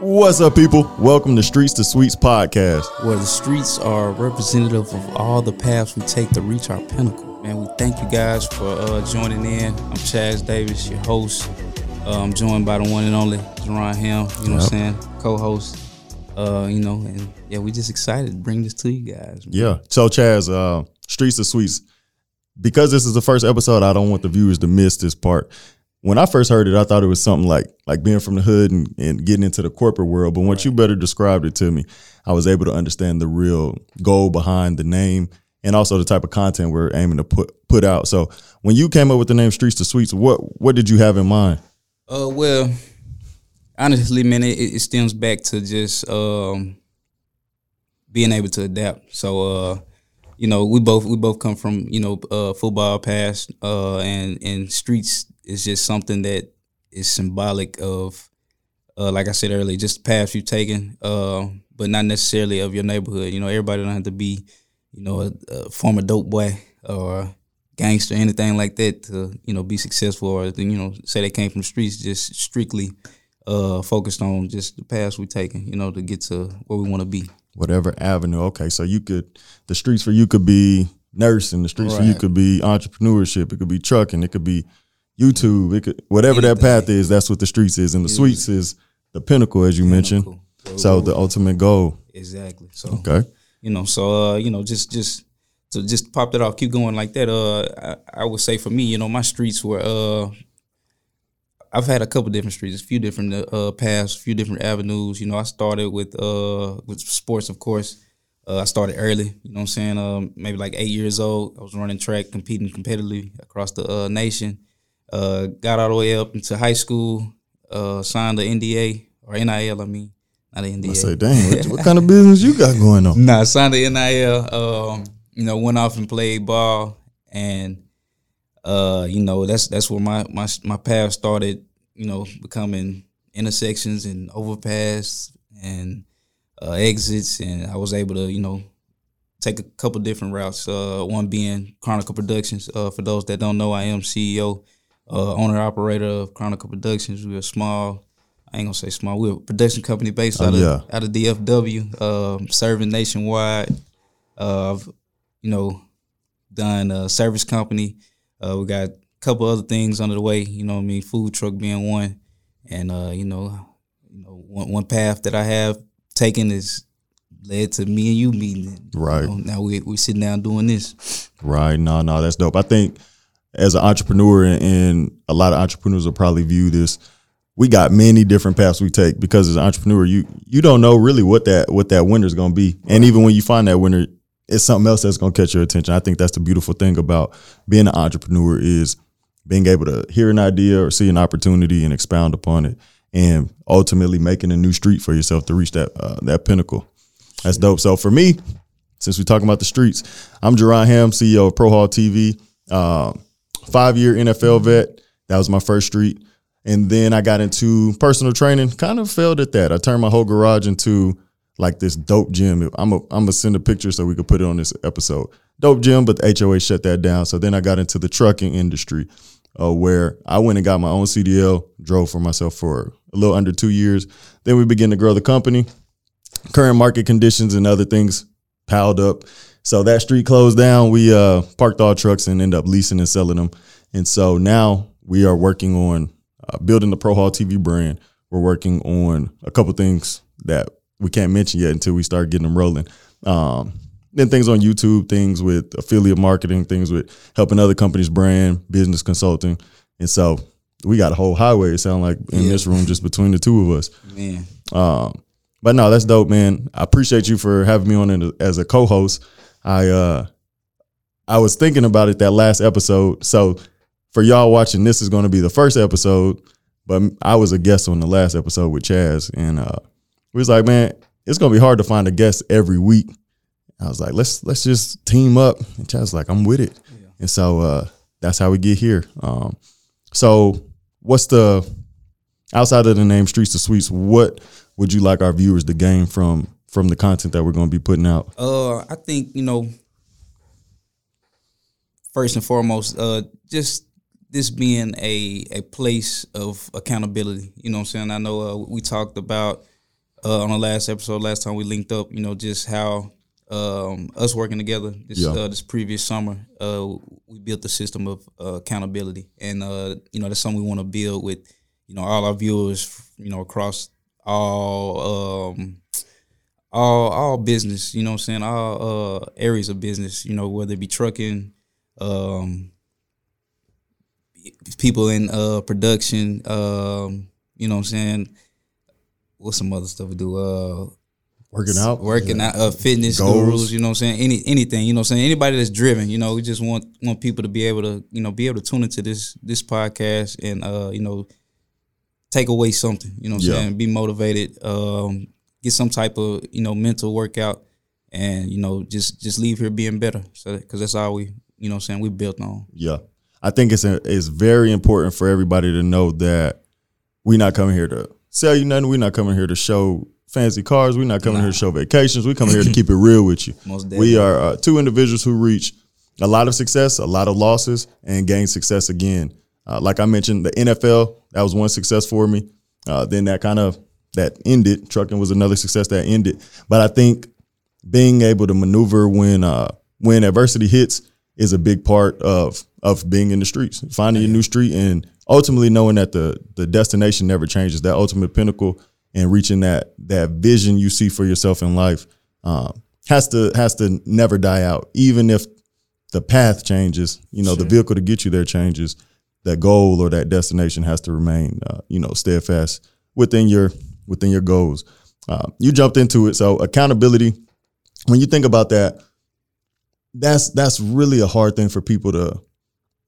What's up, people? Welcome to Streets to Suites podcast, where the streets are representative of all the paths we take to reach our pinnacle. Man, we thank you guys for joining in. I'm Chaz Davis, your host. I'm joined by the one and only Je'Ron Ham, you know what I'm saying, co-host. You know, and yeah, we just excited to bring this to you guys, man. Yeah, so Chaz, Streets to Suites, because this is the first episode, I don't want the viewers to miss this part. When I first heard it, I thought it was something like being from the hood and getting into the corporate world. But once you better described it to me, I was able to understand the real goal behind the name and also the type of content we're aiming to put out. So when you came up with the name Streets to Suites, what did you have in mind? Well, honestly, man, it stems back to just being able to adapt. So, you know, we both come from, you know, football past, and streets is just something that is symbolic of, like I said earlier, just the paths you've taken, but not necessarily of your neighborhood. You know, everybody don't have to be, you know, a former dope boy or a gangster, anything like that to, you know, be successful or, you know, say they came from the streets. Just strictly focused on just the paths we've taken, you know, to get to where we want to be. Whatever avenue. Okay, so the streets for you could be nursing, the streets for you could be entrepreneurship, it could be trucking, it could be YouTube, it could whatever that path is, that's what the streets is. And the suites is the pinnacle, as you mentioned. So the ultimate goal. Exactly. So okay. You know, so you know, just pop that off, keep going like that. I would say for me, you know, my streets were I've had a couple different streets, a few different paths, a few different avenues. You know, I started with sports, of course. I started early, you know what I'm saying? Maybe like 8 years old, I was running track, competing competitively across the nation. Got all the way up into high school, signed the NDA, or NIL, I mean, not an NDA. I say, dang, what kind of business you got going on? Nah, signed the NIL, you know, went off and played ball, and you know, that's where my path started, you know, becoming intersections and overpass and exits. And I was able to, you know, take a couple different routes, one being Chronicle Productions. For those that don't know, I am CEO, owner-operator of Chronicle Productions. We're small. I ain't going to say small. We're a production company based out of DFW, serving nationwide. I've, you know, done a service company. We got a couple other things under the way, you know what I mean, food truck being one. And, you know one path that I have taken is led to me and you meeting. Right. You know, now we're sitting down doing this. Right. No, that's dope. I think as an entrepreneur, and a lot of entrepreneurs will probably view this, we got many different paths we take because as an entrepreneur, you don't know really what that winner is going to be. And even when you find that winner, it's something else that's going to catch your attention. I think that's the beautiful thing about being an entrepreneur is being able to hear an idea or see an opportunity and expound upon it and ultimately making a new street for yourself to reach that pinnacle. That's dope. So for me, since we're talking about the streets, I'm Je'Ron Ham, CEO of ProHall TV, 5-year NFL vet. That was my first street. And then I got into personal training, kind of failed at that. I turned my whole garage into like this dope gym. I'm gonna send a picture so we could put it on this episode. Dope gym, but the HOA shut that down. So then I got into the trucking industry, where I went and got my own CDL, drove for myself for a little under 2 years. Then we began to grow the company. Current market conditions and other things piled up. So that street closed down. We parked all trucks and ended up leasing and selling them. And so now we are working on building the ProHall TV brand. We're working on a couple things that we can't mention yet until we start getting them rolling. Then things on YouTube, things with affiliate marketing, things with helping other companies brand, business consulting. And so we got a whole highway, it sounds like, in this room just between the two of us. Man. But no, that's dope, man. I appreciate you for having me on as a co-host. I was thinking about it that last episode. So for y'all watching, this is going to be the first episode. But I was a guest on the last episode with Chaz, and we was like, man, it's going to be hard to find a guest every week. I was like, let's just team up. And Chaz was like, I'm with it. Yeah. And so that's how we get here. So what's outside of the name Streets to Suites, what would you like our viewers to gain from the content that we're going to be putting out? I think, you know, first and foremost, just this being a place of accountability. You know what I'm saying? I know we talked about on the last episode, last time we linked up, you know, just how us working together this previous summer, we built the system of accountability. And, you know, that's something we want to build with, you know, all our viewers, you know, across all business, you know what I'm saying, all areas of business, you know, whether it be trucking, people in production, you know what I'm saying, what's some other stuff we do, working out, fitness goals. Gurus, you know what I'm saying, anything, you know what I'm saying, anybody that's driven, you know, we just want people to be able to, you know, tune into this podcast and, you know, take away something, you know what I'm saying, be motivated, get some type of, you know, mental workout and, you know, just leave here being better. So, because that's all we, you know what I'm saying, we built on. Yeah. I think it's very important for everybody to know that we're not coming here to sell you nothing. We're not coming here to show fancy cars. We're not coming here to show vacations. We're coming here to keep it real with you. Most definitely. We are two individuals who reach a lot of success, a lot of losses, and gain success again. Like I mentioned, the NFL, that was one success for me. Then that ended. Trucking was another success that ended. But I think being able to maneuver when adversity hits is a big part of being in the streets, finding a new street, and ultimately knowing that the destination never changes, that ultimate pinnacle, and reaching that vision you see for yourself in life has to never die out. Even if the path changes, you know, the vehicle to get you there changes, that goal or that destination has to remain, you know, steadfast within your goals. You jumped into it. So accountability, when you think about that, that's really a hard thing for people to,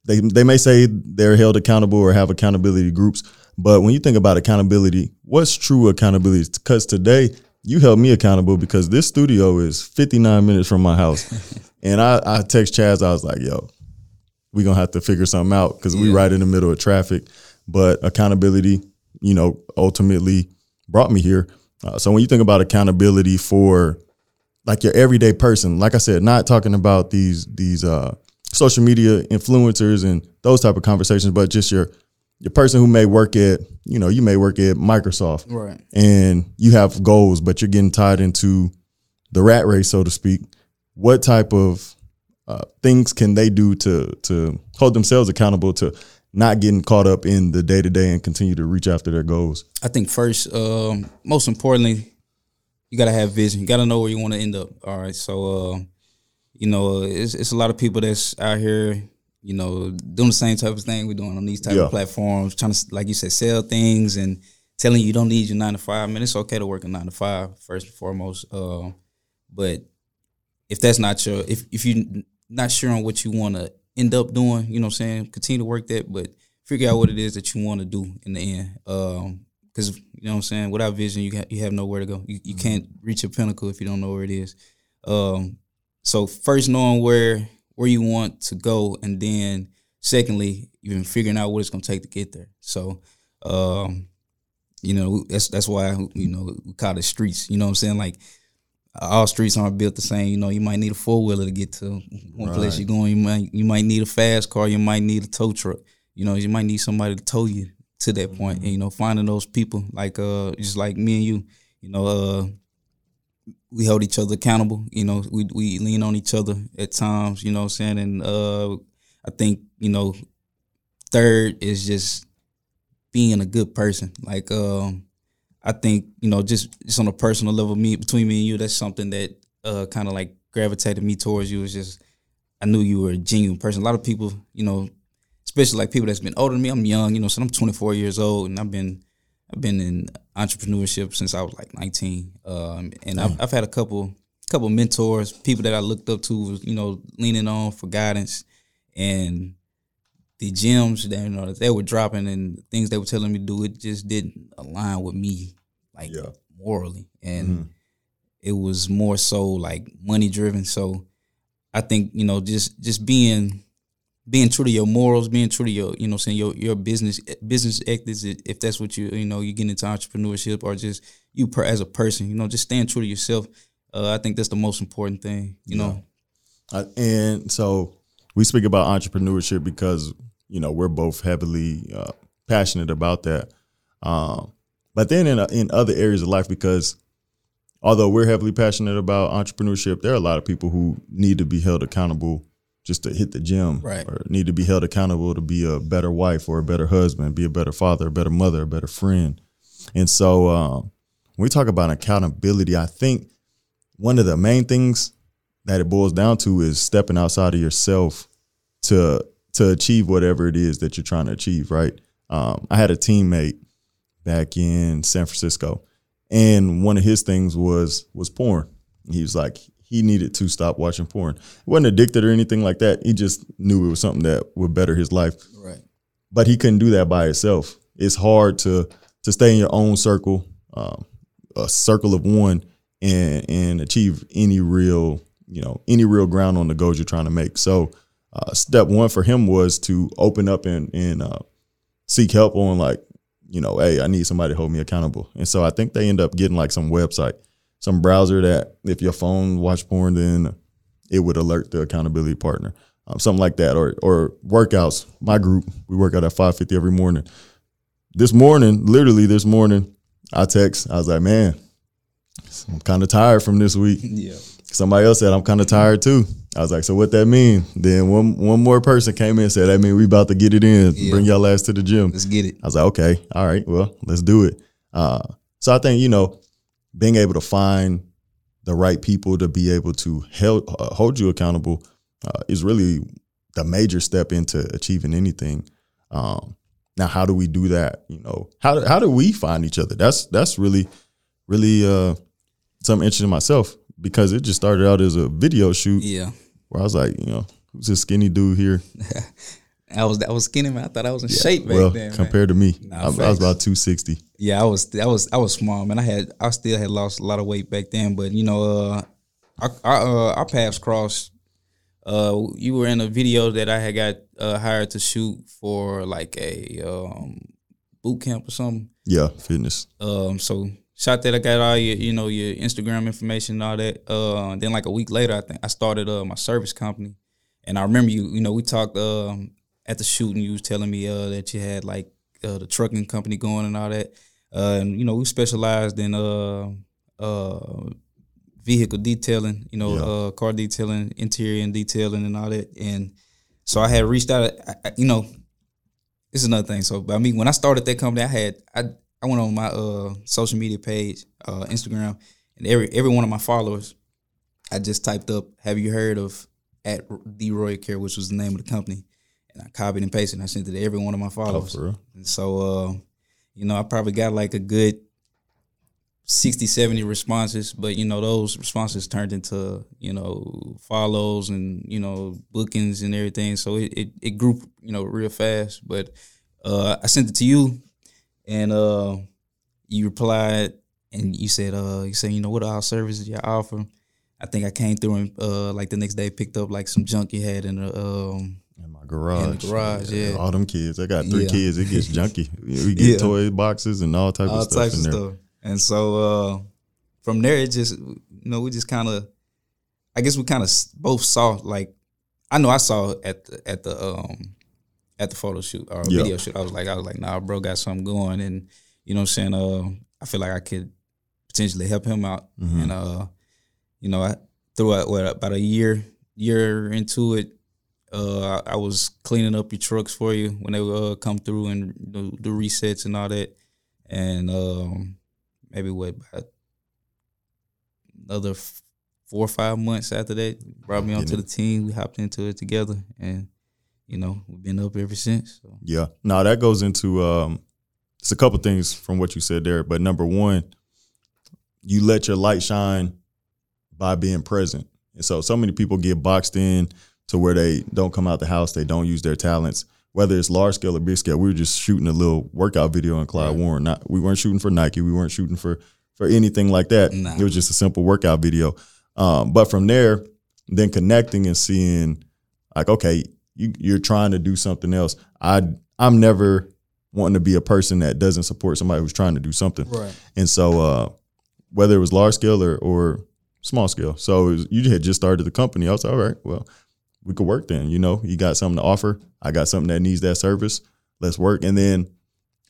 they may say they're held accountable or have accountability groups, but when you think about accountability, what's true accountability? Because today you held me accountable because this studio is 59 minutes from my house. And I text Chaz, I was like, yo, we're going to have to figure something out because we right in the middle of traffic. But accountability, you know, ultimately brought me here. So when you think about accountability for like your everyday person, like I said, not talking about these social media influencers and those type of conversations, but just your person who may work at, you know, you may work at Microsoft, right? And you have goals, but you're getting tied into the rat race, so to speak. What type of things can they do to hold themselves accountable to not getting caught up in the day to day and continue to reach after their goals? I think first, most importantly, you got to have vision. You got to know where you want to end up. All right. So, you know, it's a lot of people that's out here, you know, doing the same type of thing we're doing on these type of platforms, trying to, like you said, sell things and telling you don't need your 9 to 5. I mean, it's okay to work a 9 to 5 first and foremost. But if that's not your, if you're not sure on what you want to end up doing, you know what I'm saying, continue to work that, but figure out what it is that you want to do in the end. Because, you know what I'm saying, without vision, you have nowhere to go. You can't reach your pinnacle if you don't know where it is. So first knowing where you want to go, and then secondly, even figuring out what it's going to take to get there. So, you know, that's why, you know, we call it streets, you know what I'm saying, like, all streets aren't built the same. You know, you might need a four-wheeler to get to one place you're going. You might need a fast car. You might need a tow truck. You know, you might need somebody to tow you to that point. And, you know, finding those people, like just like me and you, you know, we hold each other accountable. You know, we lean on each other at times, you know what I'm saying? And I think, you know, third is just being a good person. Like, I think, you know, just on a personal level, between me and you, that's something that kind of like gravitated me towards you. It's just, I knew you were a genuine person. A lot of people, you know, especially like people that's been older than me. I'm young, you know, so I'm 24 years old, and I've been in entrepreneurship since I was like 19. And I've had a couple mentors, people that I looked up to, you know, leaning on for guidance, and the gems that, you know, that they were dropping and things they were telling me to do, it just didn't align with me, like, morally. And it was more so, like, money-driven. So I think, you know, just being true to your morals, being true to your, you know, saying your business ethics, if that's what you know, you get into entrepreneurship, or just you as a person, you know, just staying true to yourself. I think that's the most important thing, you know. And so we speak about entrepreneurship because, you know, we're both heavily passionate about that. But then in other areas of life, because although we're heavily passionate about entrepreneurship, there are a lot of people who need to be held accountable just to hit the gym, right, or need to be held accountable to be a better wife or a better husband, be a better father, a better mother, a better friend. And so when we talk about accountability, I think one of the main things that it boils down to is stepping outside of yourself to achieve whatever it is that you're trying to achieve, right? I had a teammate back in San Francisco, and one of his things was porn. He was like, he needed to stop watching porn. He wasn't addicted or anything like that. He just knew it was something that would better his life. Right. But he couldn't do that by himself. It's hard to stay in your own circle, a circle of one, and achieve any real, you know, any real ground on the goals you're trying to make. So step one for him was to open up and seek help on, like, you know, hey, I need somebody to hold me accountable. And so I think they end up getting like some website, some browser that if your phone watch porn, then it would alert the accountability partner, something like that. Or workouts. My group, we work out at 5:50 every morning. This morning, literally this morning, I text. I was like, man, I'm kind of tired from this week. Yeah. Somebody else said, I'm kind of tired too. I was like, so what that mean? Then one more person came in and said, I mean, we about to get it in. Yeah. Bring y'all ass to the gym. Let's get it. I was like, okay, all right, well, let's do it. So I think, you know, being able to find the right people to be able to hold you accountable is really the major step into achieving anything. Now, how do we do that? You know, how do we find each other? That's really, really something interesting in myself, because it just started out as a video shoot. Yeah. Where I was like, you know, who's this skinny dude here? I was skinny, man. I thought I was in shape back then. Compared to me, I was about 260. Yeah, I was small, man. I still had lost a lot of weight back then, but you know, our paths crossed. You were in a video that I had got hired to shoot for, like, a boot camp or something. Yeah, fitness. So shot that. I got all your, you know, your Instagram information and all that. Then like a week later, I think I started my service company, and I remember you know, we talked. At the shooting, you was telling me that you had, like, the trucking company going and all that. And, you know, we specialized in vehicle detailing, you know, yeah, car detailing, interior and detailing and all that. And so I had reached out, you know, this is another thing. So, I mean, when I started that company, I went on my social media page, Instagram, and every one of my followers, I just typed up, have you heard of at D Roy Care, which was the name of the company. I copied and pasted, and I sent it to every one of my followers. Oh, for real? And so, you know, I probably got like a good 60, 70 responses. But, you know, those responses turned into, you know, follows and, you know, bookings and everything. So it grew, you know, real fast. But I sent it to you, and you replied, and you said, you know, what are our services you offer? I think I came through and, like, the next day picked up, like, some junk you had in the in my garage. In the garage, yeah. All them kids. I got 3 kids. It gets junky. We get toy boxes and all types of stuff in there. And so from there, it just, you know, we just kind of, I guess we kind of both saw, like, I know I saw at the photo shoot or video shoot. I was like, nah, bro, got something going. And, you know what I'm saying, I feel like I could potentially help him out. Mm-hmm. And, you know, I threw out, about a year into it, I was cleaning up your trucks for you when they would come through and do resets and all that. And maybe about another 4 or 5 months after that, brought me onto the team. We hopped into it together, and, you know, we've been up ever since. So. Yeah. Now, that goes into it's a couple things from what you said there. But number one, you let your light shine by being present. And so many people get boxed in to where they don't come out the house, they don't use their talents, whether it's large scale or big scale. We were just shooting a little workout video on Clyde Warren. We weren't shooting for Nike. We weren't shooting for anything like that. Nah. It was just a simple workout video. But from there, then connecting and seeing, like, okay, you're trying to do something else. I'm never wanting to be a person that doesn't support somebody who's trying to do something. Right. And so whether it was large scale or small scale. So you had just started the company. I was like, all right, well, we could work then, you know, you got something to offer. I got something that needs that service. Let's work. And then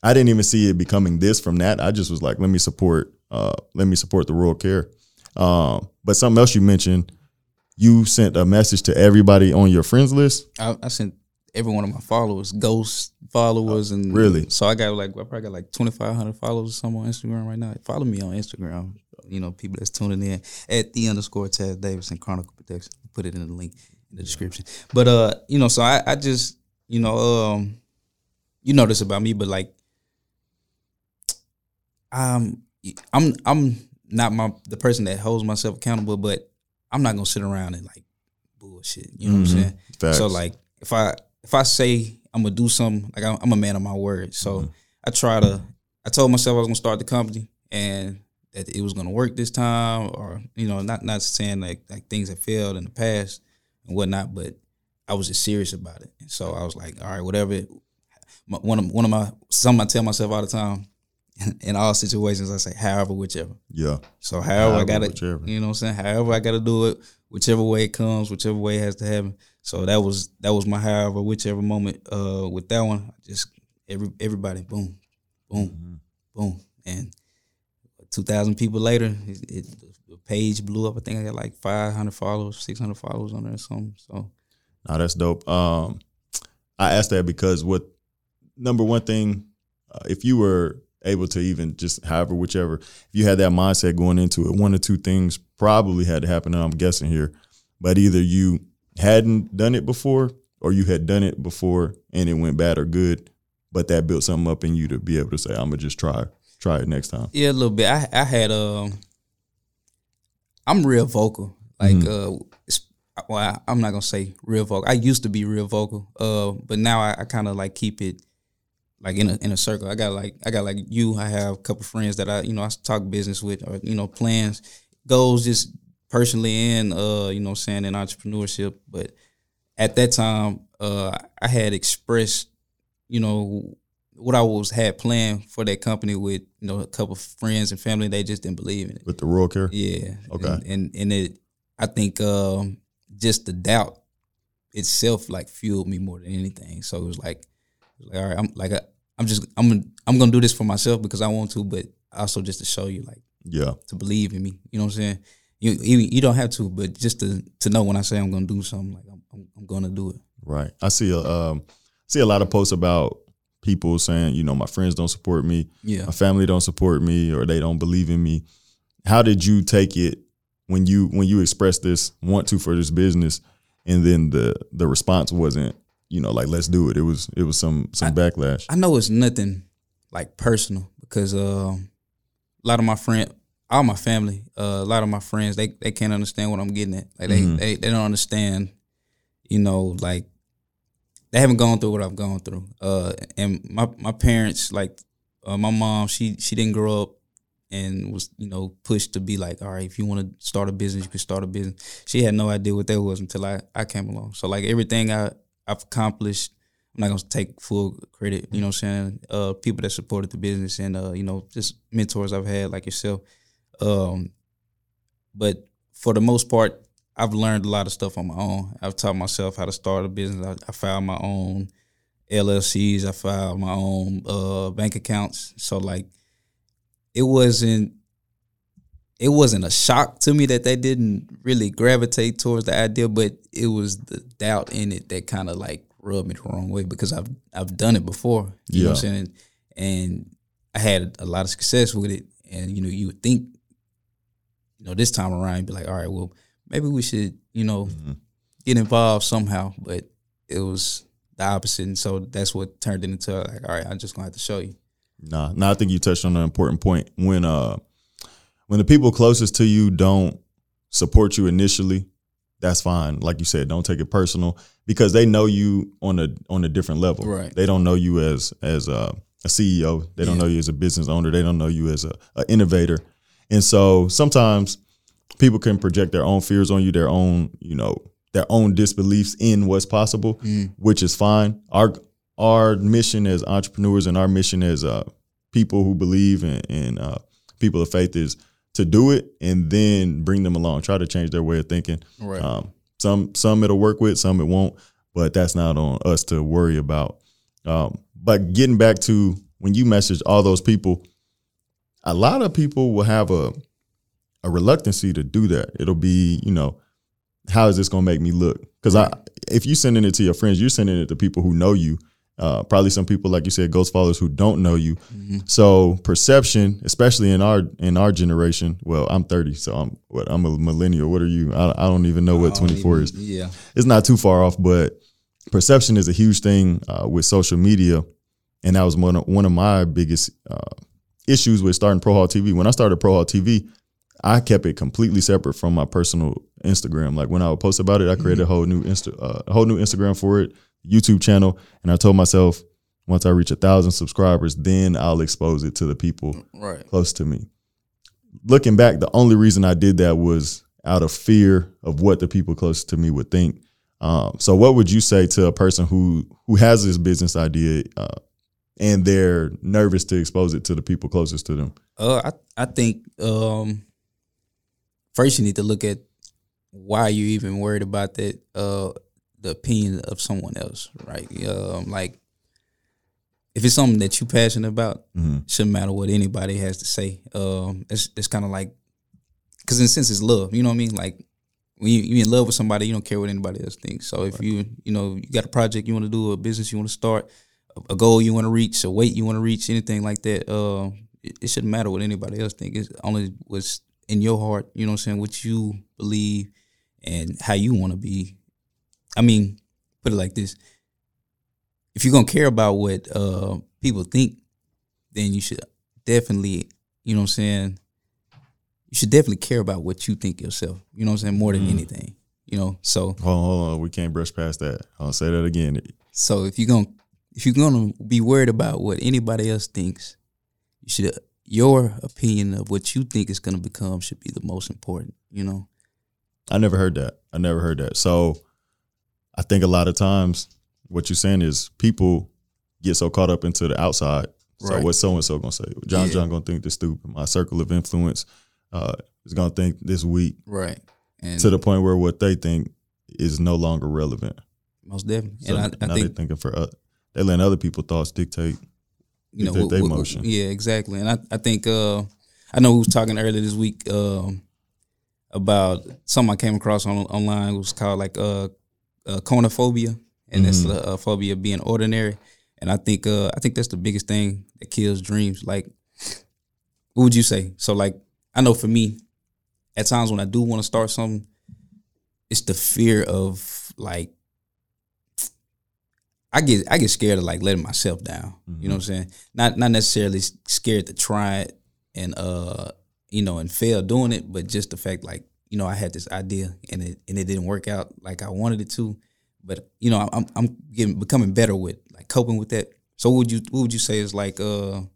I didn't even see it becoming this from that. I just was like, let me support the rural care. But something else you mentioned, you sent a message to everybody on your friends list. I sent every one of my followers, ghost followers, and really. So I probably got 2,500 followers or something on Instagram right now. Follow me on Instagram. You know, people that's tuning in at @ Chaz Davis and Chronicle Productions. Put it in the link in the description. But you know, so I just, you know, you know this about me, but like, I'm not the person that holds myself accountable, but I'm not gonna sit around and like bullshit. You know what I'm saying? Facts. So like, if I say I'm gonna do something, like I'm a man of my word. So I told myself I was gonna start the company and that it was gonna work this time, or you know, not saying like things that failed in the past and whatnot, but I was just serious about it. And so I was like, all right, whatever. Something I tell myself all the time. In all situations, I say, however, whichever. Yeah. So however I got it, you know what I'm saying? However I got to do it, whichever way it comes, whichever way it has to happen. So that was my however, whichever moment with that one. Just everybody, boom, boom, boom. And 2,000 people later, the page blew up. I think I got like 500 followers, 600 followers on there or something. So. No, that's dope. I asked that because number one thing, if you were able to even just however, whichever, if you had that mindset going into it, one or two things probably had to happen, and I'm guessing here, but either you hadn't done it before or you had done it before and it went bad or good, but that built something up in you to be able to say, I'm going to just try it next time. Yeah, a little bit. I had, I'm real vocal. Like, I'm not going to say real vocal. I used to be real vocal, but now I kind of like keep it, like in a circle. I got like you. I have a couple friends that I talk business with, or you know, plans, goals, just personally and you know, saying in entrepreneurship. But at that time, I had expressed, you know, what I had planned for that company with, you know, a couple of friends and family. They just didn't believe in it. With the Rural Care, yeah, okay, and it, I think just the doubt itself like fueled me more than anything. So it was like. Like, all right, I'm gonna do this for myself because I want to, but also just to show you, like, yeah, to believe in me. You know what I'm saying? You don't have to, but just to know when I say I'm gonna do something, like I'm gonna do it. Right. I see a lot of posts about people saying, you know, my friends don't support me, yeah, my family don't support me, or they don't believe in me. How did you take it when you expressed this want to for this business, and then the response wasn't, you know, like, let's do it. It was some backlash. I know it's nothing like personal because all my family, a lot of my friends, they can't understand what I'm getting at. Like they don't understand, you know, like they haven't gone through what I've gone through. And my parents, like my mom, she didn't grow up and was, you know, pushed to be like, all right, if you want to start a business, you can start a business. She had no idea what that was until I came along. So like everything I've accomplished, I'm not going to take full credit, you know what I'm saying? People that supported the business and, you know, just mentors I've had like yourself. But for the most part, I've learned a lot of stuff on my own. I've taught myself how to start a business. I filed my own LLCs. I filed my own bank accounts. So, like, it wasn't a shock to me that they didn't really gravitate towards the idea, but it was the doubt in it that kind of like rubbed me the wrong way because I've done it before. You know what I'm saying? And I had a lot of success with it. And, you know, you would think, you know, this time around, you'd be like, all right, well, maybe we should, you know, get involved somehow. But it was the opposite. And so that's what turned it into like, all right, I'm just going to have to show you. Nah, I think you touched on an important point when the people closest to you don't support you initially, that's fine. Like you said, don't take it personal because they know you on a different level. Right. They don't know you as a CEO. They don't know you as a business owner. They don't know you as an innovator. And so sometimes people can project their own fears on you, their own, you know, their own disbeliefs in what's possible, which is fine. Our mission as entrepreneurs and our mission as people who believe in people of faith is to do it and then bring them along. Try to change their way of thinking. Right. Some it'll work with, some it won't, but that's not on us to worry about. But getting back to when you message all those people, a lot of people will have a a reluctancy to do that. It'll be, you know, how is this going to make me look? Because if you're sending it to your friends, you're sending it to people who know you. Probably some people, like you said, ghost followers who don't know you. Mm-hmm. So perception, especially in our generation. Well, I'm 30, so I'm a millennial. What are you? I don't even know what 24 is. Yeah, it's not too far off, but perception is a huge thing with social media, and that was one of my biggest issues with starting ProHall TV. When I started ProHall TV, I kept it completely separate from my personal Instagram. Like when I would post about it, I created mm-hmm. a whole new Instagram for it. YouTube channel, and I told myself once I reach 1,000 subscribers, then I'll expose it to the people close to me. Looking back, the only reason I did that was out of fear of what the people close to me would think. So what would you say to a person who has this business idea and they're nervous to expose it to the people closest to them? I think first you need to look at why you're even worried about that the opinion of someone else, right? Like, if it's something that you're passionate about, mm-hmm. it shouldn't matter what anybody has to say. It's kind of like, because in a sense, it's love. You know what I mean? Like, when you're in love with somebody, you don't care what anybody else thinks. So if you got a project you want to do, a business you want to start, a goal you want to reach, a weight you want to reach, anything like that, it shouldn't matter what anybody else thinks. It's only what's in your heart, you know what I'm saying, what you believe and how you want to be. I mean, put it like this. If you're going to care about what people think, then you should definitely, you know what I'm saying, you should definitely care about what you think yourself, you know what I'm saying, more than anything, you know, so. Hold on, we can't brush past that. I'll say that again. So if you're going to be worried about what anybody else thinks, your opinion of what you think it's going to become should be the most important, you know. I never heard that. So. I think a lot of times what you're saying is people get so caught up into the outside. Right. So what's so-and-so going to say? John going to think this stupid. My circle of influence is going to think this weak. Right. And to the point where what they think is no longer relevant. Most definitely. So and I think they're thinking they letting other people's thoughts dictate their motion. Yeah, exactly. And I think, I know we was talking earlier this week about something I came across online. It was called like conophobia, and that's a phobia of being ordinary. And I think that's the biggest thing that kills dreams. Like, what would you say? So, like, I know for me, at times when I do want to start something, it's the fear of, like, I get scared of, like, letting myself down. Mm-hmm. You know what I'm saying? Not necessarily scared to try it and fail doing it, but just the fact, like, you know, I had this idea and it didn't work out like I wanted it to, but you know, I'm becoming better with like coping with that. So, what would you say is like, you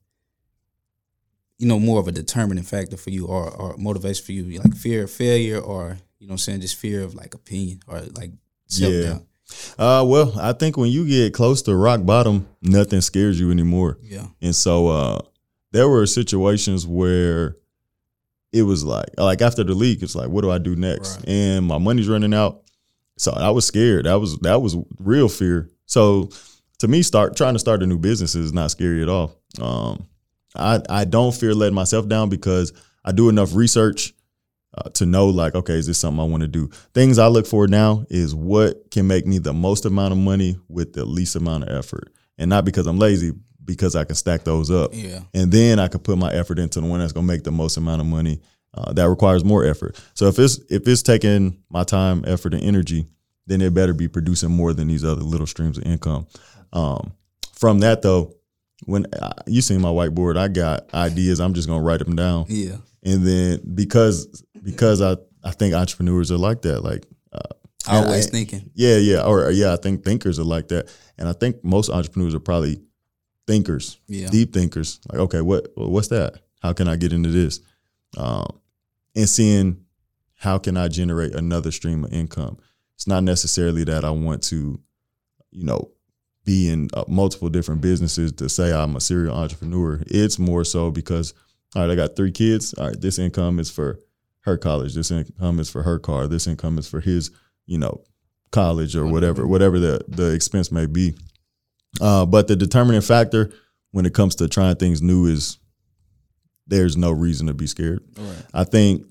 know, more of a determining factor for you or motivation for you, like fear of failure, or you know, what I'm saying, just fear of like opinion or like self-doubt? Well, I think when you get close to rock bottom, nothing scares you anymore. Yeah, and so there were situations where. It was like after the league, it's like, what do I do next? Right. And my money's running out. So I was scared. That was real fear. So to me, trying to start a new business is not scary at all. I don't fear letting myself down because I do enough research to know like, okay, is this something I want to do? Things I look for now is what can make me the most amount of money with the least amount of effort. And not because I'm lazy, because I can stack those up. Yeah. And then I could put my effort into the one that's going to make the most amount of money that requires more effort. So if it's taking my time, effort, and energy, then it better be producing more than these other little streams of income. From that, though, when you seen my whiteboard, I got ideas. I'm just going to write them down. Yeah. And then because I think entrepreneurs are like that, like always thinking. Yeah. Or I think thinkers are like that. And I think most entrepreneurs are probably thinkers, deep thinkers. Like, okay, what's that? How can I get into this? And seeing how can I generate another stream of income? It's not necessarily that I want to, you know, be in multiple different businesses to say I'm a serial entrepreneur. It's more so because, all right, I got 3 kids. All right, this income is for her college. This income is for her car. This income is for his, you know, college or whatever the expense may be. But the determining factor when it comes to trying things new is there's no reason to be scared. Right. I think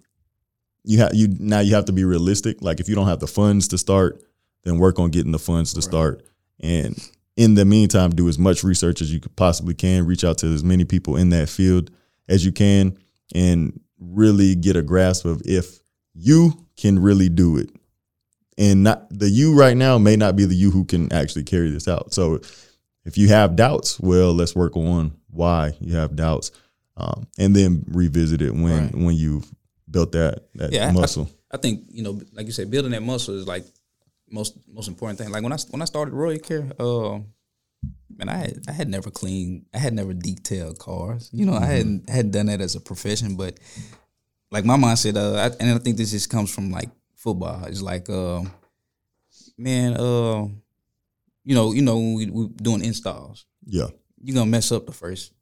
you have to be realistic. Like if you don't have the funds to start, then work on getting the funds to start. And in the meantime, do as much research as you could possibly can, reach out to as many people in that field as you can, and really get a grasp of if you can really do it. And not the you right now may not be the you who can actually carry this out. So if you have doubts, well, let's work on why you have doubts, and then revisit it when you've built that muscle. I think, you know, like you said, building that muscle is like most important thing. Like when I started Royal Care, and I had never detailed cars. You know, mm-hmm. I hadn't done that as a profession, but like my mindset, and I think this just comes from like football. It's like, you know, when we doing installs. Yeah, you're gonna mess up the first.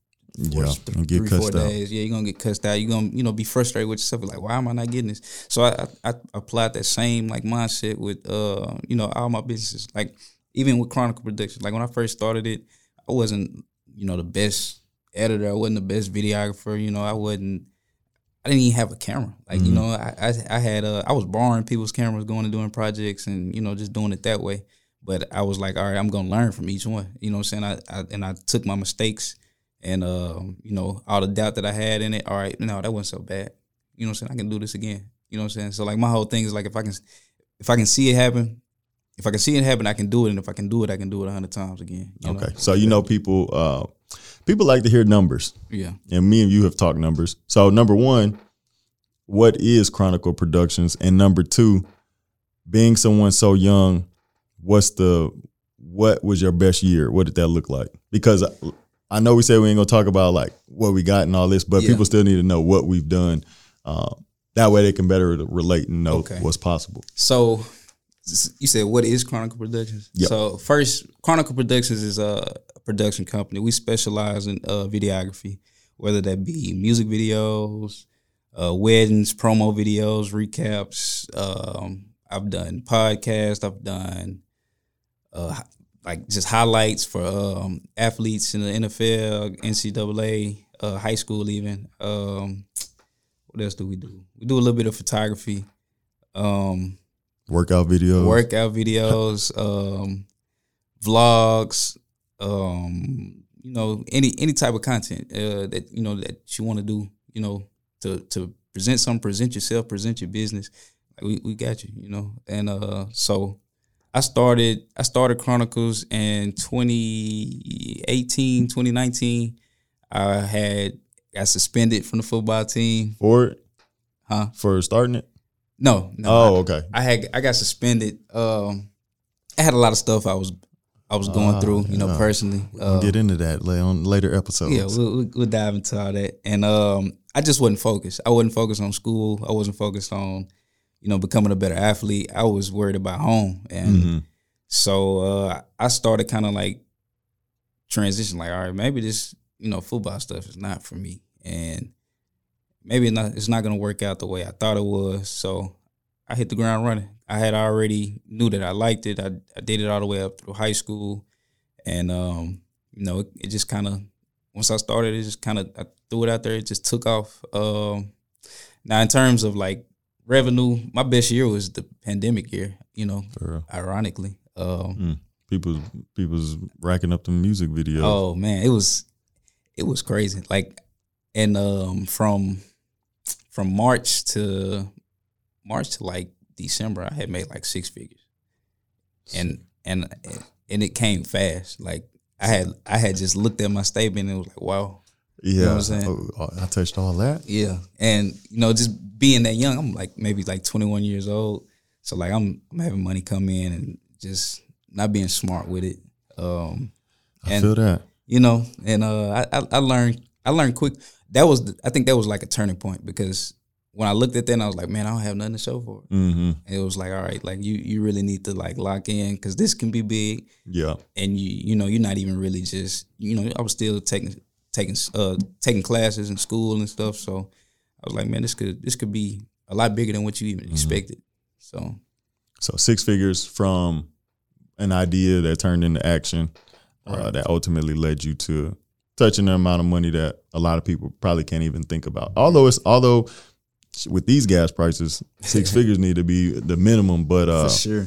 Three, 4 days. Yeah, you're gonna get cussed out. You're gonna, you know, be frustrated with yourself. Like, why am I not getting this? So I applied that same like mindset with you know, all my businesses. Like even with Chronicle Productions. Like when I first started it, I wasn't, you know, the best editor. I wasn't the best videographer. You know, I didn't even have a camera. Like, mm-hmm. you know, I was borrowing people's cameras, going and doing projects, and you know, just doing it that way. But I was like, all right, I'm gonna learn from each one. You know what I'm saying? I took my mistakes. And, you know, all the doubt that I had in it, all right, no, that wasn't so bad. You know what I'm saying? I can do this again. You know what I'm saying? So, like, my whole thing is, like, if I can see it happen, I can do it. And if I can do it, I can do it 100 times again. Okay. So, you know, people like to hear numbers. Yeah. And me and you have talked numbers. So, number one, what is Chronicle Productions? And number two, being someone so young, what was your best year? What did that look like? Because I know we said we ain't gonna talk about like what we got and all this, but people still need to know what we've done. That way they can better relate and know what's possible. So you said, what is Chronicle Productions? Yep. So first, Chronicle Productions is a production company. We specialize in videography, whether that be music videos, weddings, promo videos, recaps. I've done podcasts. I've done like just highlights for athletes in the NFL, NCAA, high school even. What else do we do? We do a little bit of photography. Workout videos, vlogs, you know, any type of content that, you know, that you want to do, you know, to present something, present yourself, present your business. Like, we got you, you know. And so I started Chronicles in 2018, 2019. I got suspended from the football team. For it? Huh? For starting it? No. Oh, okay. I got suspended. I had a lot of stuff I was going through, you know, personally. We'll get into that on later episodes. Yeah, we'll dive into all that. And I just wasn't focused. I wasn't focused on school. I wasn't focused on, you know, becoming a better athlete. I was worried about home. And so I started kind of like transitioning, like, all right, maybe this, you know, football stuff is not for me. And maybe it's not going to work out the way I thought it was. So I hit the ground running. I had already knew that I liked it. I did it all the way up through high school. And, you know, it just kind of, once I started, it just kind of, I threw it out there. It just took off. Now, in terms of like, revenue, my best year was the pandemic year, you know, ironically. People's racking up the music videos. Oh, man, it was crazy. Like, and from March to like December, I had made like six figures. And it came fast. Like, I had just looked at my statement and it was like, wow. Yeah, you know what I'm saying? I touched all that. Yeah, and you know, just being that young, I'm like maybe like 21 years old. So like I'm having money come in and just not being smart with it. I feel that, you know. And I learned quick. I think that was like a turning point, because when I looked at that and I was like, man, I don't have nothing to show for it. Mm-hmm. And it was like, all right, like you really need to like lock in, because this can be big. Yeah, and you know, you're not even really just, you know, I was still taking classes in school and stuff, so I was like, man, this could be a lot bigger than what you even expected. So six figures from an idea that turned into action, that ultimately led you to touching an amount of money that a lot of people probably can't even think about. Although with these gas prices, six figures need to be the minimum. But for sure,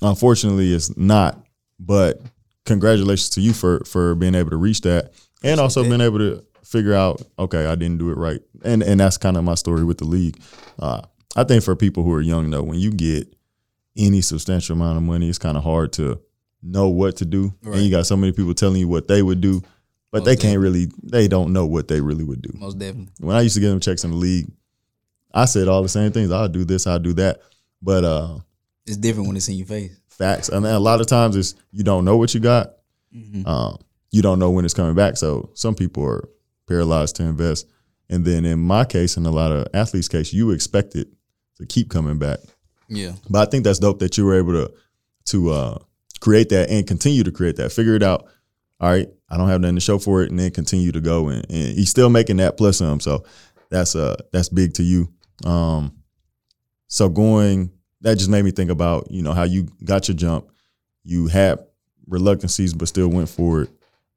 unfortunately, it's not. But congratulations to you for being able to reach that, and also being able to figure out, okay, I didn't do it right. And that's kind of my story with the league. I think for people who are young, though, when you get any substantial amount of money, it's kind of hard to know what to do. Right. And you got so many people telling you what they would do, but they don't know what they really would do. Most definitely. When I used to get them checks in the league, I said all the same things. I'll do this, I'll do that. But it's different when it's in your face. Facts. I mean, a lot of times it's you don't know what you got. Mm-hmm. You don't know when it's coming back. So some people are paralyzed to invest. And then in my case, and a lot of athletes' case, you expect it to keep coming back. Yeah. But I think that's dope that you were able to create that and continue to create that. Figure it out. All right, I don't have nothing to show for it, and then continue to go. And he's still making that plus sum. So that's big to you. So going, that just made me think about, you know, how you got your jump. You had reluctancies but still went for it,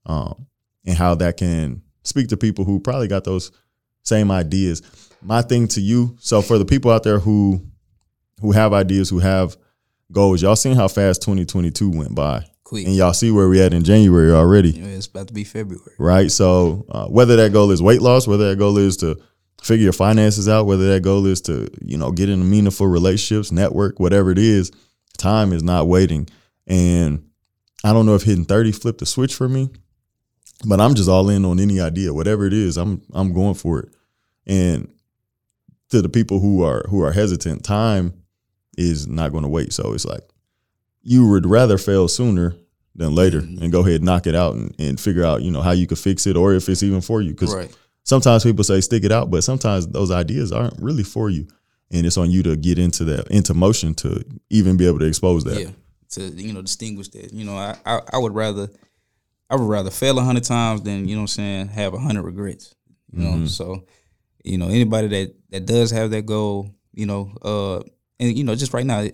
and how that can speak to people who probably got those same ideas. My thing to you, so for the people out there who have ideas, who have goals, y'all seen how fast 2022 went by. Quick. And y'all see where we at in January already. Yeah, it's about to be February. Right? So whether that goal is weight loss, whether that goal is to figure your finances out, whether that goal is to, you know, get into meaningful relationships, network, whatever it is, time is not waiting. And I don't know if hitting 30 flipped the switch for me, but I'm just all in on any idea, whatever it is. I'm going for it. And to the people who are hesitant, time is not going to wait. So it's like you would rather fail sooner than later, and go ahead and knock it out and figure out, you know, how you could fix it, or if it's even for you. Because sometimes people say stick it out, but sometimes those ideas aren't really for you, and it's on you to get into that, into motion, to even be able to expose that. Yeah, to, you know, distinguish that. You know, I would rather fail 100 times than, you know what I'm saying, have 100 regrets. You know, so, you know, anybody that does have that goal, you know, and, you know, just right now,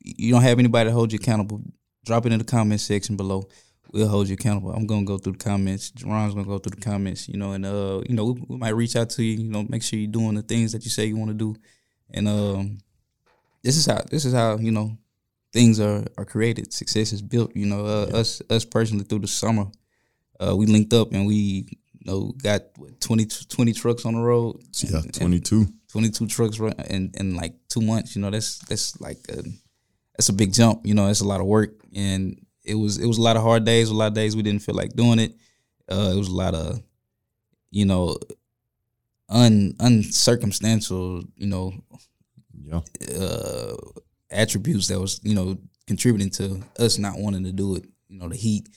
you don't have anybody to hold you accountable, drop it in the comment section below. We'll hold you accountable. I'm going to go through the comments. Jeron's going to go through the comments, you know, and, you know, we might reach out to you, you know, make sure you're doing the things that you say you want to do. And this is how, you know, things are created. Success is built. You know, us personally through the summer, we linked up and we, you know, got 20 trucks on the road. Yeah, 22 trucks run in like 2 months. You know, that's like that's a big jump. You know, that's a lot of work, and it was a lot of hard days. A lot of days we didn't feel like doing it. It was a lot of, you know, uncircumstantial, you know, attributes that was, you know, contributing to us not wanting to do it. You know, the heat,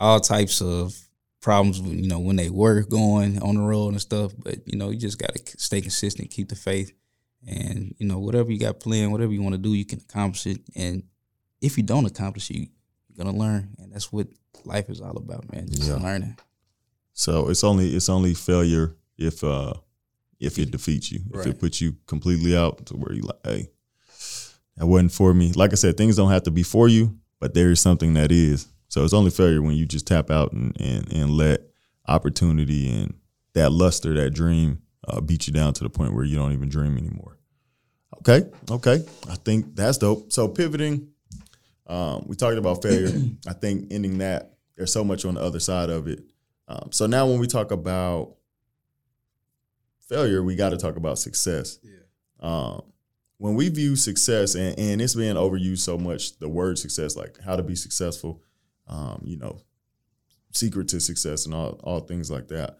all types of problems, you know, when they were going on the road and stuff. But, you know, you just got to stay consistent, keep the faith, and, you know, whatever you got planned, whatever you want to do, you can accomplish it. And if you don't accomplish it, you're going to learn. And that's what life is all about, man, just learning. So it's only failure if it defeats you, if it puts you completely out to where you like, hey, that wasn't for me. Like I said, things don't have to be for you, but there is something that is. So it's only failure when you just tap out and let opportunity and that luster, that dream beat you down to the point where you don't even dream anymore. Okay. I think that's dope. So pivoting, we talked about failure. I think ending that, there's so much on the other side of it. So now when we talk about failure, we got to talk about success. Yeah. When we view success, and it's being overused so much, the word success, like how to be successful, you know, secret to success and all things like that.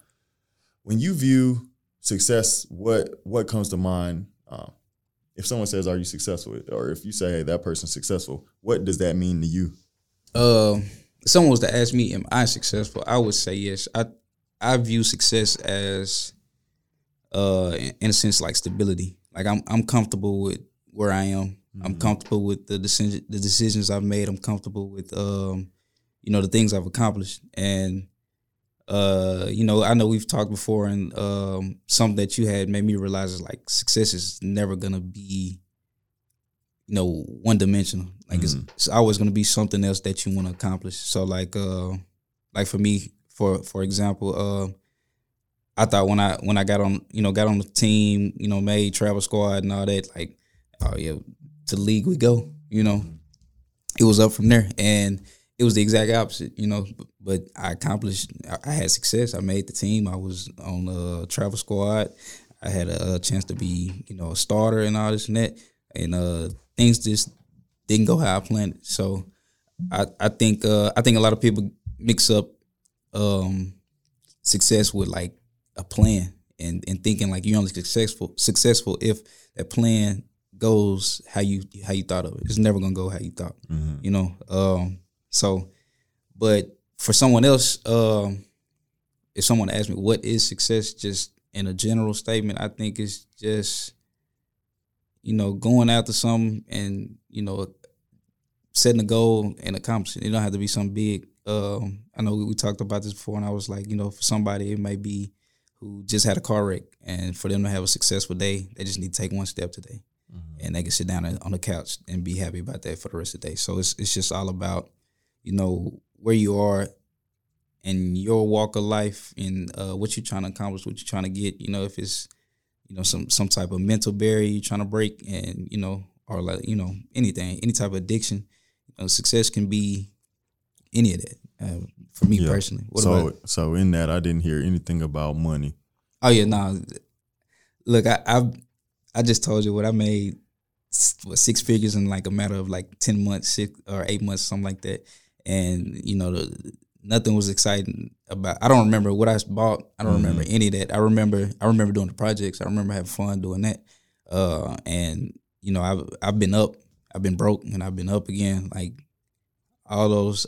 When you view success, what comes to mind? If someone says, are you successful? Or if you say, hey, that person's successful, what does that mean to you? If someone was to ask me, am I successful? I would say yes. I view success as... in a sense, like stability. Like I'm comfortable with where I am. Mm-hmm. I'm comfortable with the decisions I've made. I'm comfortable with, you know, the things I've accomplished. And, you know, I know we've talked before, and something that you had made me realize is like success is never gonna be, you know, one dimensional. Like it's always gonna be something else that you want to accomplish. So like for me, for example, I thought when I got on the team, made travel squad and all that, like, oh yeah, to the league we go, It was up from there, and it was the exact opposite, But I accomplished. I had success. I made the team. I was on the travel squad. I had a chance to be, a starter and all this and that. And things just didn't go how I planned it. So I think a lot of people mix up success with like a plan and thinking like you're only successful if that plan goes how you thought of it. It's never gonna go how you thought, but for someone else, if someone asked me what is success, just in a general statement, I think it's just going after something and setting a goal and accomplishing. It don't have to be something big. I know we talked about this before, and I was like, for somebody it might be who just had a car wreck, and for them to have a successful day, they just need to take one step today. Mm-hmm. And they can sit down on the couch and be happy about that for the rest of the day. So it's just all about, where you are in your walk of life and what you're trying to accomplish, what you're trying to get. If it's, some type of mental barrier you're trying to break, and, or like, anything, any type of addiction. Success can be any of that for me personally. What about? So in that, I didn't hear anything about money. Oh, yeah, no. Nah. Look, I just told you what I made, six figures in like a matter of like 10 months, 6 or 8 months, something like that. And, nothing was exciting about. I don't remember what I bought. I don't remember any of that. I remember doing the projects. I remember having fun doing that. I've been up, I've been broke, and I've been up again. Like all those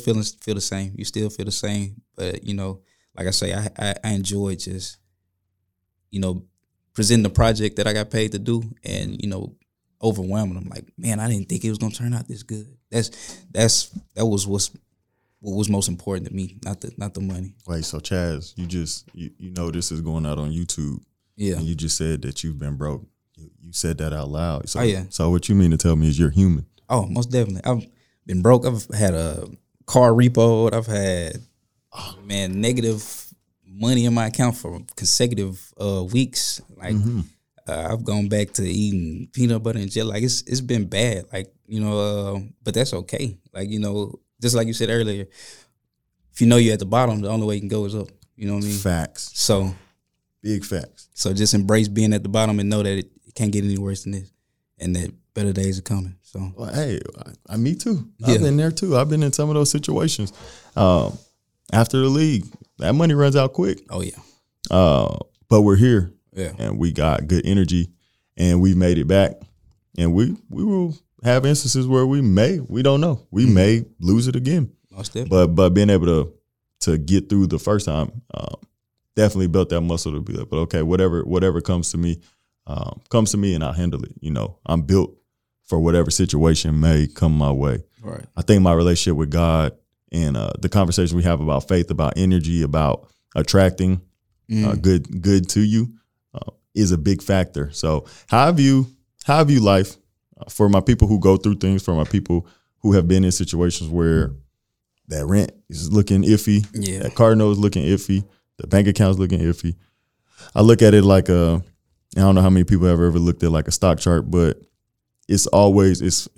feelings feel the same. You still feel the same. But, like I say, I enjoy just, presenting the project that I got paid to do and, overwhelming them. Like, man, I didn't think it was going to turn out this good. That was what was most important to me, not the money. Wait, so Chaz, you just, this is going out on YouTube. Yeah. And you just said that you've been broke. You said that out loud. So, oh, yeah. So what you mean to tell me is you're human? Oh, most definitely. I've been broke. I've had a car repoed. I've had, negative money in my account for consecutive weeks. Like I've gone back to eating peanut butter and jelly. Like it's been bad. Like but that's okay. Like just like you said earlier, if you're at the bottom, the only way you can go is up. You know what I mean? Facts. So big facts. So just embrace being at the bottom and know that it can't get any worse than this, and that better days are coming. So hey, me too. Yeah. I've been there too. I've been in some of those situations. After the league, that money runs out quick. Oh, yeah. But we're here. Yeah. And we got good energy, and we made it back. And we will have instances where we don't know. We may lose it again. But being able to get through the first time, definitely built that muscle to be like, but okay, whatever comes to me and I'll handle it. I'm built for whatever situation may come my way. Right. I think my relationship with God and the conversation we have about faith, about energy, about attracting good to you is a big factor. So how have you life for my people who go through things, for my people who have been in situations where that rent is looking iffy, that car note is looking iffy, the bank account is looking iffy. I look at it like I don't know how many people have ever looked at like a stock chart, but it's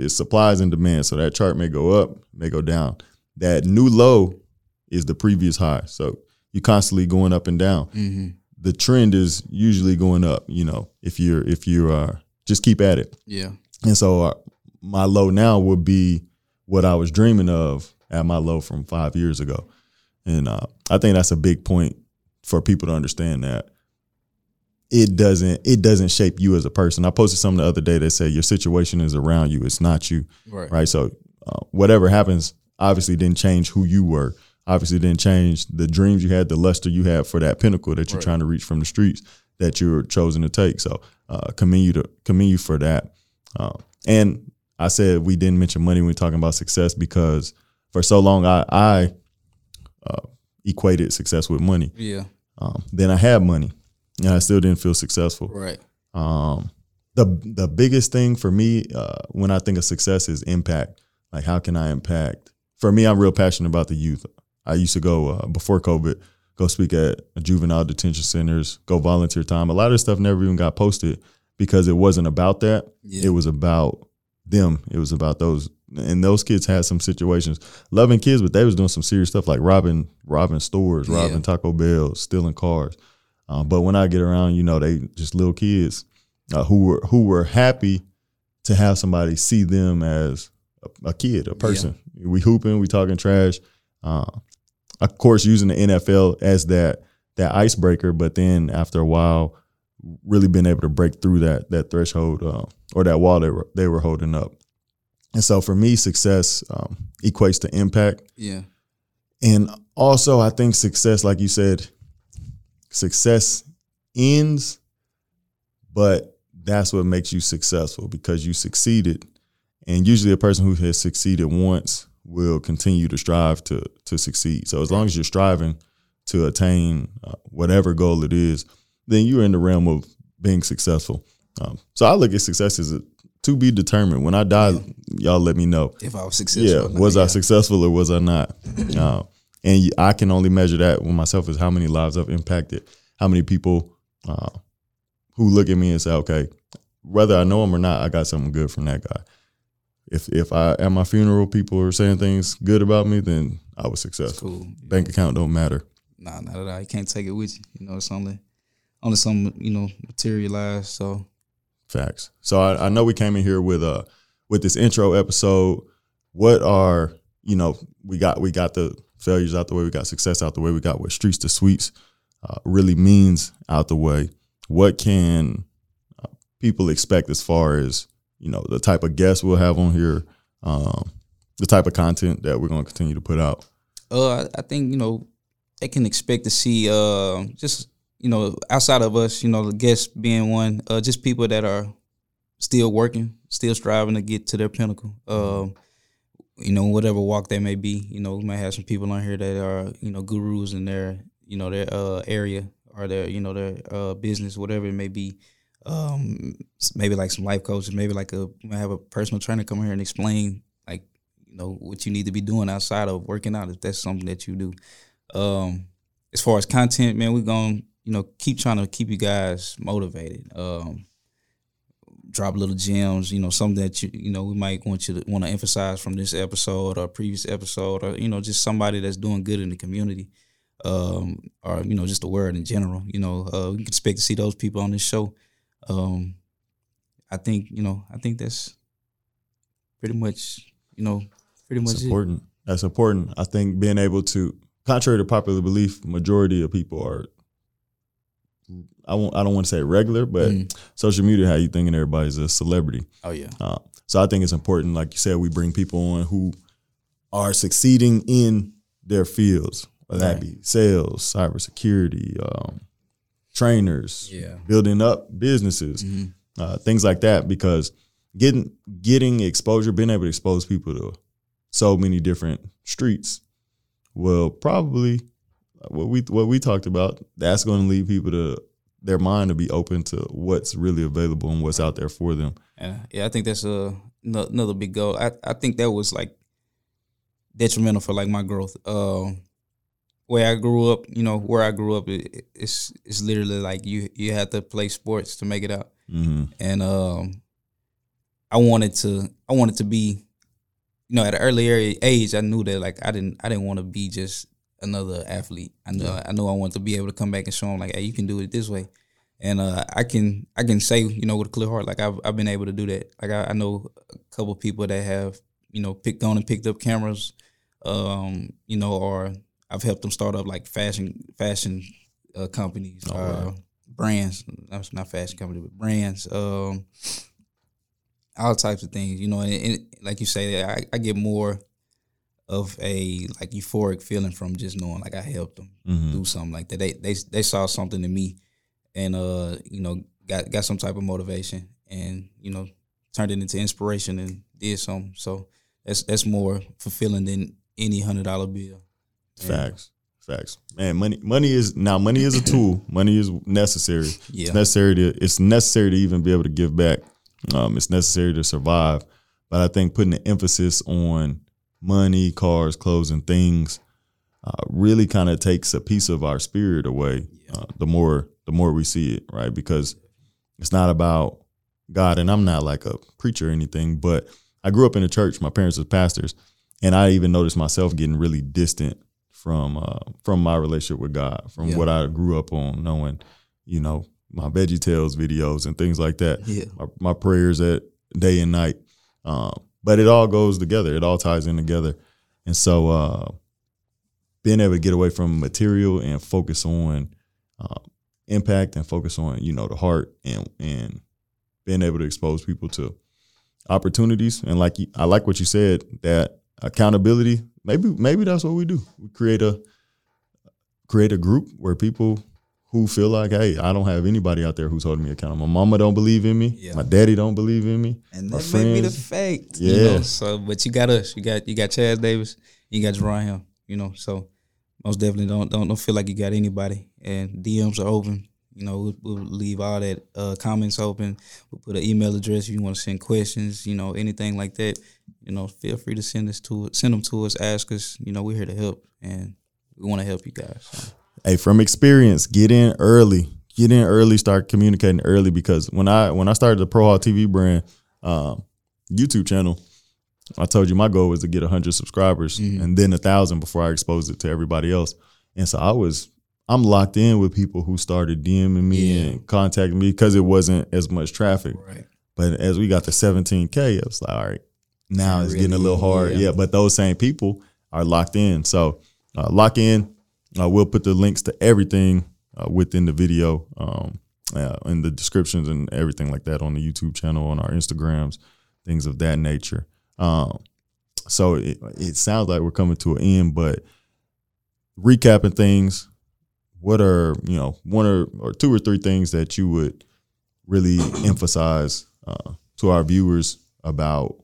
supplies and demand. So that chart may go up, may go down. That new low is the previous high. So you're constantly going up and down. Mm-hmm. The trend is usually going up, if you just keep at it. Yeah. And so my low now would be what I was dreaming of at my low from 5 years ago. And I think that's a big point for people to understand that it doesn't shape you as a person. I posted something the other day that said your situation is around you. It's not you. Right. Right? So whatever happens, obviously didn't change who you were. Obviously didn't change the dreams you had, the luster you had for that pinnacle that you're trying to reach from the streets that you're chosen to take. So commend you for that. And I said we didn't mention money when talking about success because for so long I equated success with money. Yeah. Then I had money and I still didn't feel successful. Right. The biggest thing for me when I think of success is impact. Like how can I impact? For me, I'm real passionate about the youth. I used to go before COVID, go speak at juvenile detention centers, go volunteer time. A lot of this stuff never even got posted because it wasn't about that. Yeah. It was about them. It was about those. And those kids had some situations, loving kids, but they was doing some serious stuff like robbing stores, robbing Taco Bell, stealing cars. But when I get around, you know, they just little kids who were happy to have somebody see them as a kid, a person. Yeah. We hooping, we talking trash. Of course, using the NFL as that icebreaker, but then after a while, really being able to break through that threshold or that wall they were holding up. And so for me, success equates to impact. Yeah. And also, I think success, like you said, success ends, but that's what makes you successful because you succeeded. And usually a person who has succeeded once will continue to strive to succeed. So as long as you're striving to attain whatever goal it is, then you're in the realm of being successful. So I look at success as to be determined. When I die, y'all let me know. If I was successful. Yeah, I successful or was I not? And I can only measure that with myself is how many lives I've impacted, how many people who look at me and say, okay, whether I know him or not, I got something good from that guy. If I at my funeral people are saying things good about me, then I was successful. Cool. Bank account don't matter. Nah, not at all. You can't take it with you. You know, it's only something, you know, materialized. So facts. So I know we came in here with this intro episode. What are, you know, we got the failures out the way, we got success out the way, we got what Streets to Suites really means out the way. What can people expect as far as, you know, the type of guests we'll have on here, the type of content that we're going to continue to put out? I think, you know, they can expect to see just, you know, outside of us, you know, the guests being one, just people that are still working, still striving to get to their pinnacle. You know, whatever walk they may be, you know, we might have some people on here that are, you know, gurus in their, you know, their area or their, you know, their business, whatever it may be. Maybe like some life coaches, maybe like I have a personal trainer come here and explain like, you know, what you need to be doing outside of working out, if that's something that you do. As far as content, man, we're going to, you know, keep trying to keep you guys motivated. Drop little gems, you know, something that, you know, we might want to emphasize from this episode or previous episode or, you know, just somebody that's doing good in the community or, you know, just the word in general. You know, we can expect to see those people on this show. I think that's pretty much that's important. That's important. I think being able to, contrary to popular belief, majority of people are, I don't want to say regular, but social media, how you thinking everybody's a celebrity. Oh yeah. So I think it's important. Like you said, we bring people on who are succeeding in their fields, whether that be sales, cybersecurity, trainers, building up businesses, things like that, because getting exposure, being able to expose people to so many different streets will probably, what we talked about, that's going to lead people to their mind to be open to what's really available and what's out there for them. Yeah, I think that's another big goal. I think that was like detrimental for like my growth. Where I grew up, it's literally like you had to play sports to make it out. Mm-hmm. And I wanted to be, you know, at an early age, I knew that like I didn't want to be just another athlete. I knew I wanted to be able to come back and show them like, hey, you can do it this way. And I can say, you know, with a clear heart, like I've been able to do that. Like I know a couple of people that have, you know, picked up cameras, you know, or I've helped them start up like fashion companies, brands. That's not fashion company, but brands. All types of things, you know. And like you say, I get more of a like euphoric feeling from just knowing like I helped them do something like that. They saw something in me, and you know, got some type of motivation, and you know, turned it into inspiration and did something. So that's more fulfilling than any $100 bill. Facts. Man, money is a tool. Money is necessary. Yeah. It's necessary to even be able to give back. It's necessary to survive. But I think putting the emphasis on money, cars, clothes, and things really kind of takes a piece of our spirit away. The more we see it, right? Because it's not about God, and I'm not like a preacher or anything, but I grew up in a church. My parents were pastors, and I even noticed myself getting really distant from my relationship with God, from what I grew up on, knowing, you know, my VeggieTales videos and things like that, my prayers at day and night. But it all goes together. It all ties in together. And so being able to get away from material and focus on impact and focus on, you know, the heart and being able to expose people to opportunities. And like I like what you said, that accountability, maybe that's what we do. We create a group where people who feel like, hey, I don't have anybody out there who's holding me accountable. My mama don't believe in me. Yeah. My daddy don't believe in me. And that may be the fact. Yeah. You know, so, but you got us. You got Chaz Davis. You got Je'Ron Ham. You know, so most definitely don't feel like you got anybody. And DMs are open. You know, we'll leave all that comments open. We'll put an email address if you want to send questions. You know, anything like that. You know, feel free to send them to us. Ask us. You know, we're here to help, and we want to help you guys. So. Hey, from experience, get in early, start communicating early, because when I started the ProHall TV brand YouTube channel, I told you my goal was to get 100 subscribers and then 1,000 before I exposed it to everybody else. And so I'm locked in with people who started DMing me and contacting me because it wasn't as much traffic. Right. But as we got to 17K, I was like, all right, now it's really getting a little hard. Yeah, but those same people are locked in. So lock in. We'll put the links to everything within the video in the descriptions and everything like that on the YouTube channel, on our Instagrams, things of that nature. So it sounds like we're coming to an end, but recapping things, what are, you know, one or two or three things that you would really emphasize to our viewers about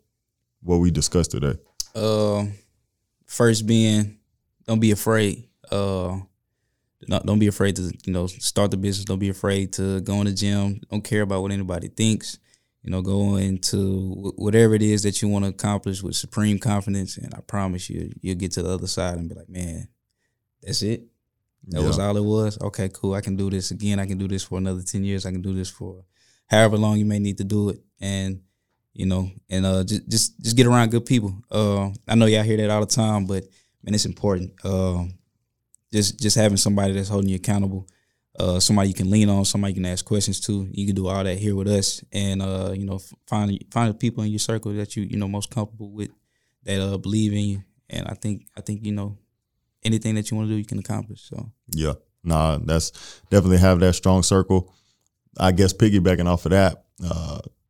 what we discussed today? First being, don't be afraid. Don't be afraid to, you know, start the business. Don't be afraid to go in the gym. Don't care about what anybody thinks. You know, go into whatever it is that you want to accomplish with supreme confidence, and I promise you, you'll get to the other side and be like, man, that's it. That was all it was. Okay, cool. I can do this again. I can do this for another 10 years. I can do this for however long you may need to do it. And, you know, and just get around good people. I know y'all hear that all the time, but, man, it's important. Just having somebody that's holding you accountable, somebody you can lean on, somebody you can ask questions to. You can do all that here with us, and you know, find the people in your circle that you know most comfortable with, that believe in you. And I think you know, anything that you want to do, you can accomplish. So that's definitely have that strong circle. I guess piggybacking off of that,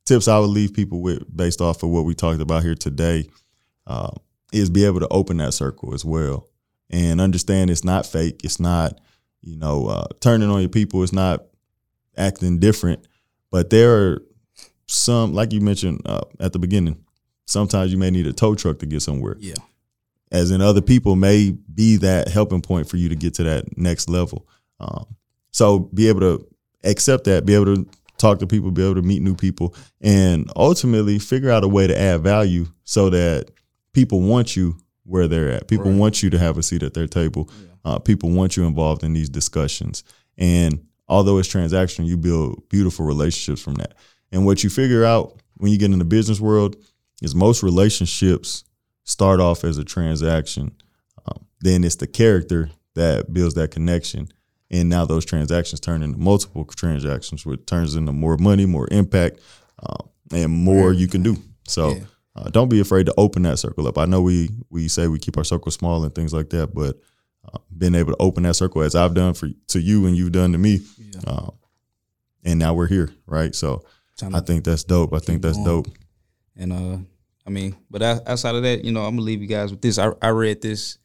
tips I would leave people with based off of what we talked about here today is be able to open that circle as well. And understand it's not fake. It's not, you know, turning on your people. It's not acting different. But there are some, like you mentioned at the beginning, sometimes you may need a tow truck to get somewhere. Yeah. As in other people may be that helping point for you to get to that next level. So be able to accept that, be able to talk to people, be able to meet new people, and ultimately figure out a way to add value so that people want you where they're at. People want you to have a seat at their table. Yeah. People want you involved in these discussions. And although it's transactional, you build beautiful relationships from that. And what you figure out when you get in the business world is most relationships start off as a transaction. Then it's the character that builds that connection. And now those transactions turn into multiple transactions, which turns into more money, more impact, and more you can do. So. Yeah. Don't be afraid to open that circle up. I know we say we keep our circle small and things like that, but being able to open that circle, as I've done to you and you've done to me, and now we're here, right? So I think that's dope. And I mean, but outside of that, you know, I'm gonna leave you guys with this. I read this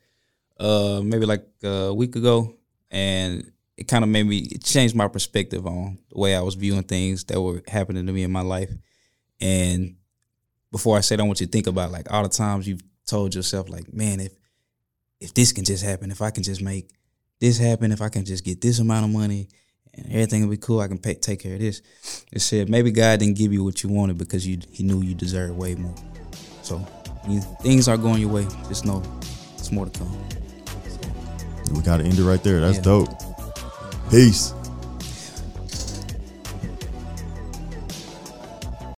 maybe like a week ago, and it kind of it changed my perspective on the way I was viewing things that were happening to me in my life. And before I said, I want you to think about, like, all the times you've told yourself, like, man, if this can just happen, if I can just make this happen, if I can just get this amount of money and everything will be cool, I can take care of this. It said maybe God didn't give you what you wanted because he knew you deserved way more. So when things are going your way, just know it's more to come. We gotta end it right there. That's dope. Peace.